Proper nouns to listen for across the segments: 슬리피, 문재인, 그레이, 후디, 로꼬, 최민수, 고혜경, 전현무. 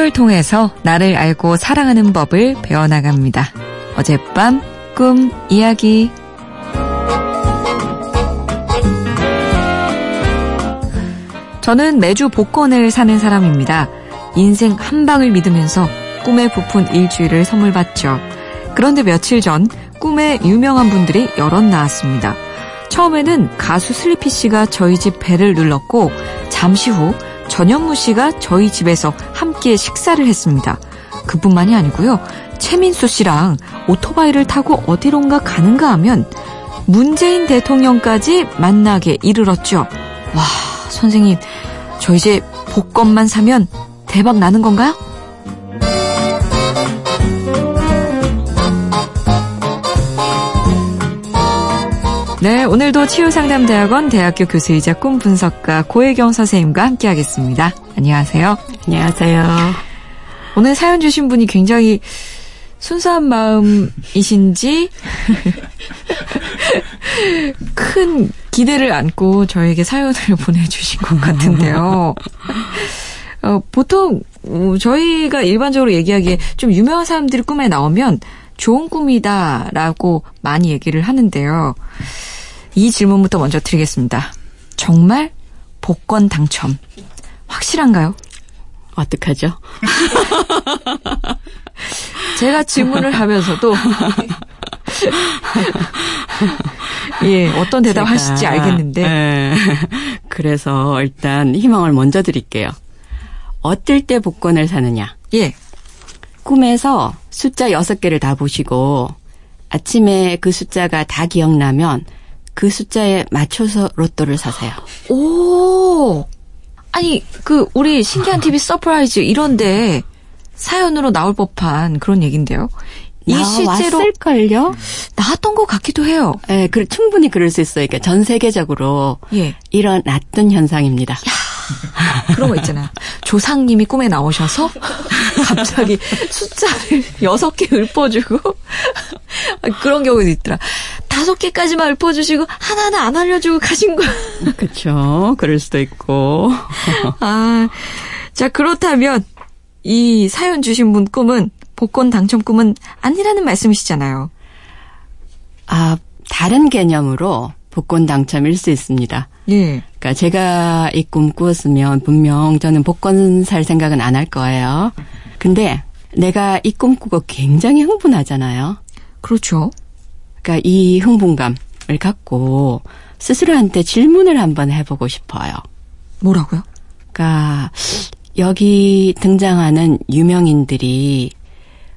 꿈을 통해서 나를 알고 사랑하는 법을 배워나갑니다. 어젯밤 꿈 이야기. 저는 매주 복권을 사는 사람입니다. 인생 한 방을 믿으면서 꿈에 부푼 일주일을 선물 받죠. 그런데 며칠 전 꿈에 유명한 분들이 여럿 나왔습니다. 처음에는 가수 슬리피 씨가 저희 집 벨을 눌렀고 잠시 후 전현무 씨가 저희 집에서 함께 식사를 했습니다. 그뿐만이 아니고요. 최민수 씨랑 오토바이를 타고 어디론가 가는가 하면 문재인 대통령까지 만나게 이르렀죠. 와, 선생님, 저 이제 복권만 사면 대박 나는 건가요? 네, 오늘도 치유상담대학원 대학교 교수이자 꿈 분석가 고혜경 선생님과 함께하겠습니다. 안녕하세요. 안녕하세요. 오늘 사연 주신 분이 굉장히 순수한 마음이신지 큰 기대를 안고 저에게 사연을 보내주신 것 같은데요. 보통 저희가 일반적으로 얘기하기에 좀 유명한 사람들이 꿈에 나오면 좋은 꿈이다라고 많이 얘기를 하는데요. 이 질문부터 먼저 드리겠습니다. 정말 복권 당첨 확실한가요? 어떡하죠? 제가 질문을 하면서도 예, 어떤 대답하실지 알겠는데 그래서 일단 희망을 먼저 드릴게요. 어떨 때 복권을 사느냐? 예. 꿈에서 숫자 6개를 다 보시고 아침에 그 숫자가 다 기억나면 그 숫자에 맞춰서 로또를 사세요. 오! 아니, 그 우리 신기한 TV 서프라이즈 이런데 사연으로 나올 법한 그런 얘긴데요. 이 실제로 왔을걸요? 나왔던 것 같기도 해요. 네, 충분히 그럴 수 있어요. 그러니까 전 세계적으로 예. 일어났던 현상입니다. 그런 거 있잖아. 조상님이 꿈에 나오셔서 갑자기 숫자를 6개 읊어주고 그런 경우도 있더라. 5개까지만 읊어주시고 하나는 안 알려주고 가신 거야. 그렇죠. 그럴 수도 있고. 아, 자 그렇다면 이 사연 주신 분 꿈은 복권 당첨 꿈은 아니라는 말씀이시잖아요. 아, 다른 개념으로 복권 당첨일 수 있습니다. 예. 그러니까 제가 이 꿈 꾸었으면 분명 저는 복권 살 생각은 안 할 거예요. 근데 내가 이 꿈 꾸고 굉장히 흥분하잖아요. 그렇죠. 그러니까 이 흥분감을 갖고 스스로한테 질문을 한번 해보고 싶어요. 뭐라고요? 그러니까 여기 등장하는 유명인들이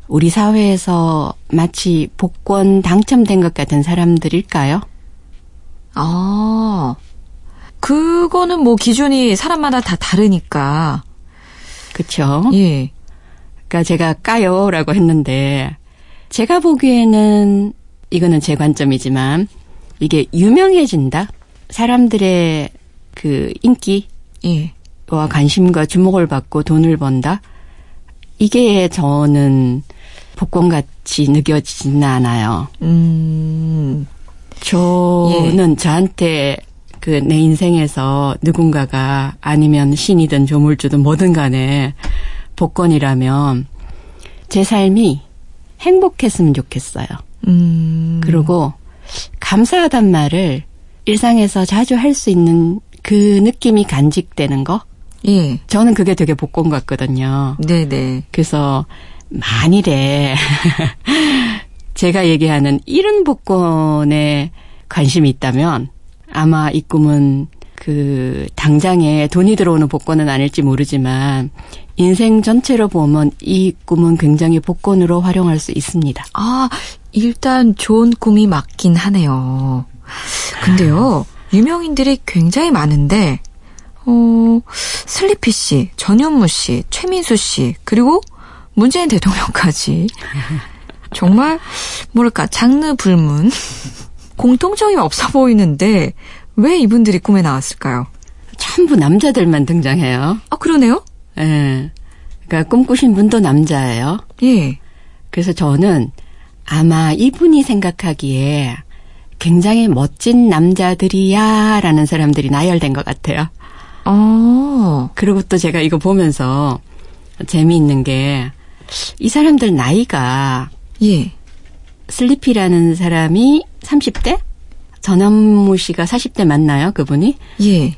우리 사회에서 마치 복권 당첨된 것 같은 사람들일까요? 아, 그거는 뭐 기준이 사람마다 다 다르니까. 그렇죠. 예. 그러니까 제가 까요라고 했는데 제가 보기에는 이거는 제 관점이지만 이게 유명해진다. 사람들의 그 인기와 예. 관심과 주목을 받고 돈을 번다. 이게 저는 복권같이 느껴지지는 않아요. 저는 예. 저한테 그 내 인생에서 누군가가 아니면 신이든 조물주든 뭐든 간에 복권이라면 제 삶이 행복했으면 좋겠어요. 그리고 감사하단 말을 일상에서 자주 할 수 있는 그 느낌이 간직되는 거. 예. 저는 그게 되게 복권 같거든요. 네네. 그래서 만일에 제가 얘기하는 이런 복권에 관심이 있다면 아마 이 꿈은 그 당장에 돈이 들어오는 복권은 아닐지 모르지만 인생 전체로 보면 이 꿈은 굉장히 복권으로 활용할 수 있습니다. 아, 일단 좋은 꿈이 맞긴 하네요. 근데요, 유명인들이 굉장히 많은데 슬리피 씨, 전현무 씨, 최민수 씨, 그리고 문재인 대통령까지 정말 뭐랄까 장르 불문 공통점이 없어 보이는데 왜 이분들이 꿈에 나왔을까요? 전부 남자들만 등장해요. 아, 그러네요? 예. 그러니까 꿈꾸신 분도 남자예요. 예. 그래서 저는 아마 이분이 생각하기에 굉장히 멋진 남자들이야 라는 사람들이 나열된 것 같아요. 그리고 또 제가 이거 보면서 재미있는 게 이 사람들 나이가 예. 슬리피라는 사람이 30대? 전현무 씨가 40대 맞나요? 그분이? 예.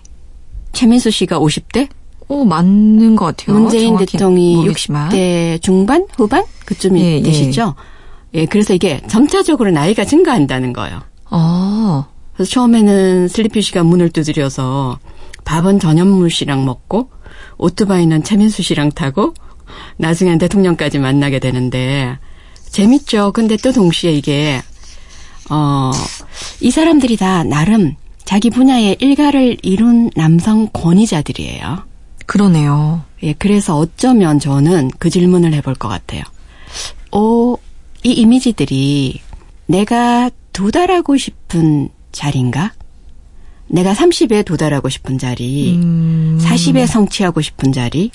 최민수 씨가 50대? 맞는 것 같아요. 문재인 대통령이 모르겠지만. 60대 중반? 후반? 그쯤이 예, 되시죠? 예. 예, 그래서 이게 점차적으로 나이가 증가한다는 거예요. 그래서 처음에는 슬리피 씨가 문을 두드려서 밥은 전현무 씨랑 먹고 오토바이는 최민수 씨랑 타고 나중엔 대통령까지 만나게 되는데 재밌죠. 근데 또 동시에 이게 이 사람들이 다 나름 자기 분야의 일가를 이룬 남성 권위자들이에요. 그러네요. 예, 그래서 어쩌면 저는 그 질문을 해볼 것 같아요. 이 이미지들이 내가 도달하고 싶은 자리인가? 내가 30에 도달하고 싶은 자리, 40에 성취하고 싶은 자리,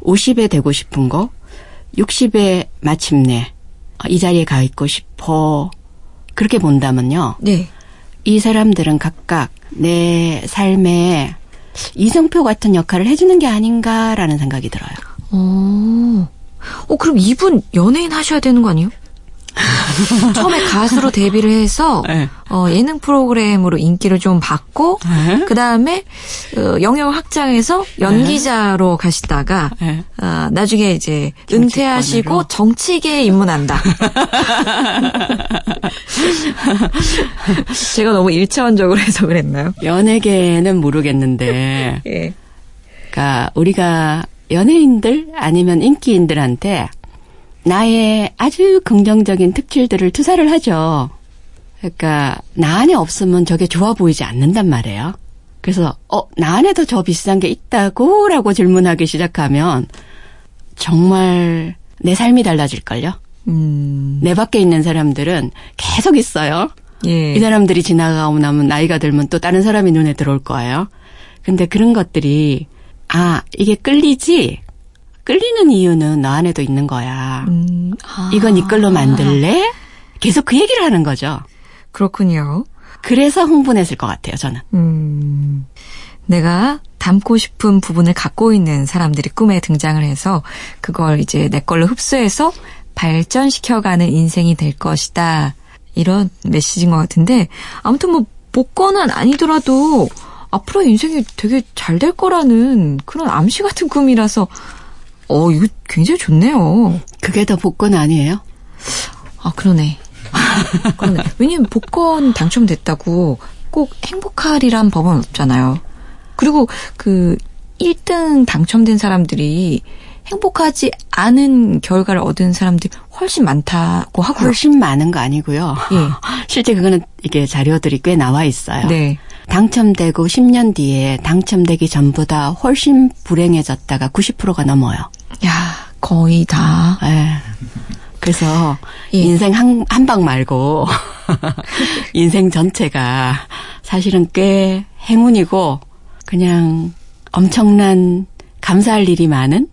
50에 되고 싶은 거, 60에 마침내 이 자리에 가 있고 싶어. 그렇게 본다면요. 네. 이 사람들은 각각 내 삶에 이정표 같은 역할을 해주는 게 아닌가라는 생각이 들어요. 그럼 이분 연예인 하셔야 되는 거 아니에요? 처음에 가수로 데뷔를 해서 네. 예능 프로그램으로 인기를 좀 받고 네. 그다음에 영역 확장해서 연기자로 네. 가시다가 네. 나중에 이제 은퇴하시고 정치계에 입문한다. 제가 너무 일차원적으로 해서 그랬나요? 연예계는 모르겠는데 예. 그러니까 우리가 연예인들 아니면 인기인들한테 나의 아주 긍정적인 특질들을 투사를 하죠. 그러니까 나 안에 없으면 저게 좋아 보이지 않는단 말이에요. 그래서 나 안에도 저 비싼 게 있다고 라고 질문하기 시작하면 정말 내 삶이 달라질걸요. 내 밖에 있는 사람들은 계속 있어요. 예. 이 사람들이 지나가고 나면 나이가 들면 또 다른 사람이 눈에 들어올 거예요. 근데 그런 것들이 이게 끌리지. 끌리는 이유는 너 안에도 있는 거야. 이건 이 걸로 만들래? 계속 그 얘기를 하는 거죠. 그렇군요. 그래서 흥분했을 것 같아요, 저는. 내가 담고 싶은 부분을 갖고 있는 사람들이 꿈에 등장을 해서 그걸 이제 내 걸로 흡수해서 발전시켜가는 인생이 될 것이다. 이런 메시지인 것 같은데 아무튼 뭐 복권은 아니더라도 앞으로 인생이 되게 잘 될 거라는 그런 암시 같은 꿈이라서 이거 굉장히 좋네요. 그게 더 복권 아니에요? 그러네. 그러네. 왜냐면 복권 당첨됐다고 꼭 행복하리란 법은 없잖아요. 그리고 1등 당첨된 사람들이 행복하지 않은 결과를 얻은 사람들이 훨씬 많다고 하고요. 훨씬 많은 거 아니고요. 예. 실제 그거는 이게 자료들이 꽤 나와 있어요. 네. 당첨되고 10년 뒤에 당첨되기 전보다 훨씬 불행해졌다가 90%가 넘어요. 야, 거의 다. 네. 그래서 예. 인생 한 방 말고 인생 전체가 사실은 꽤 행운이고 그냥 엄청난 감사할 일이 많은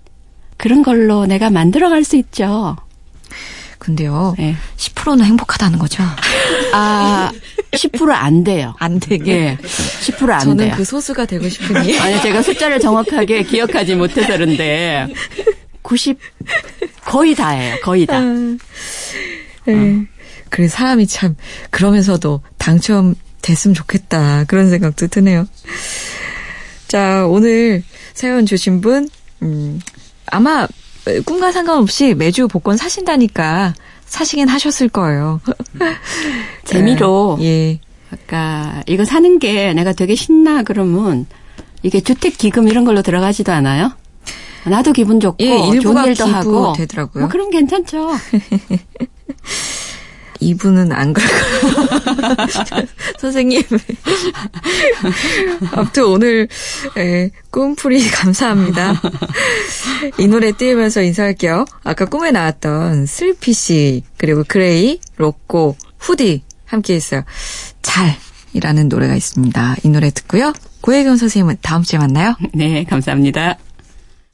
그런 걸로 내가 만들어갈 수 있죠. 근데요. 네. 10%는 행복하다는 거죠. 10% 안 돼요. 안 되게. 네. 10% 안 돼요. 저는 그 소수가 되고 싶으니. 아니, 제가 숫자를 정확하게 기억하지 못해서 그런데 90 거의 다예요. 거의 다. 네. 그래서 사람이 참 그러면서도 당첨됐으면 좋겠다. 그런 생각도 드네요. 자, 오늘 사연 주신 분 아마 꿈과 상관없이 매주 복권 사신다니까 사시긴 하셨을 거예요. 재미로. 예. 아까 이거 사는 게 내가 되게 신나 그러면 이게 주택기금 이런 걸로 들어가지도 않아요? 나도 기분 좋고 예, 일부가 좋은 일도 하고. 되더라고요. 그럼 괜찮죠. 이분은 안 그럴까요? 선생님. 아무튼 오늘 꿈풀이 감사합니다. 이 노래 띄우면서 인사할게요. 아까 꿈에 나왔던 슬리피 씨 그리고 그레이, 로꼬, 후디 함께했어요. 잘이라는 노래가 있습니다. 이 노래 듣고요. 고혜경 선생님은 다음 주에 만나요. 네, 감사합니다.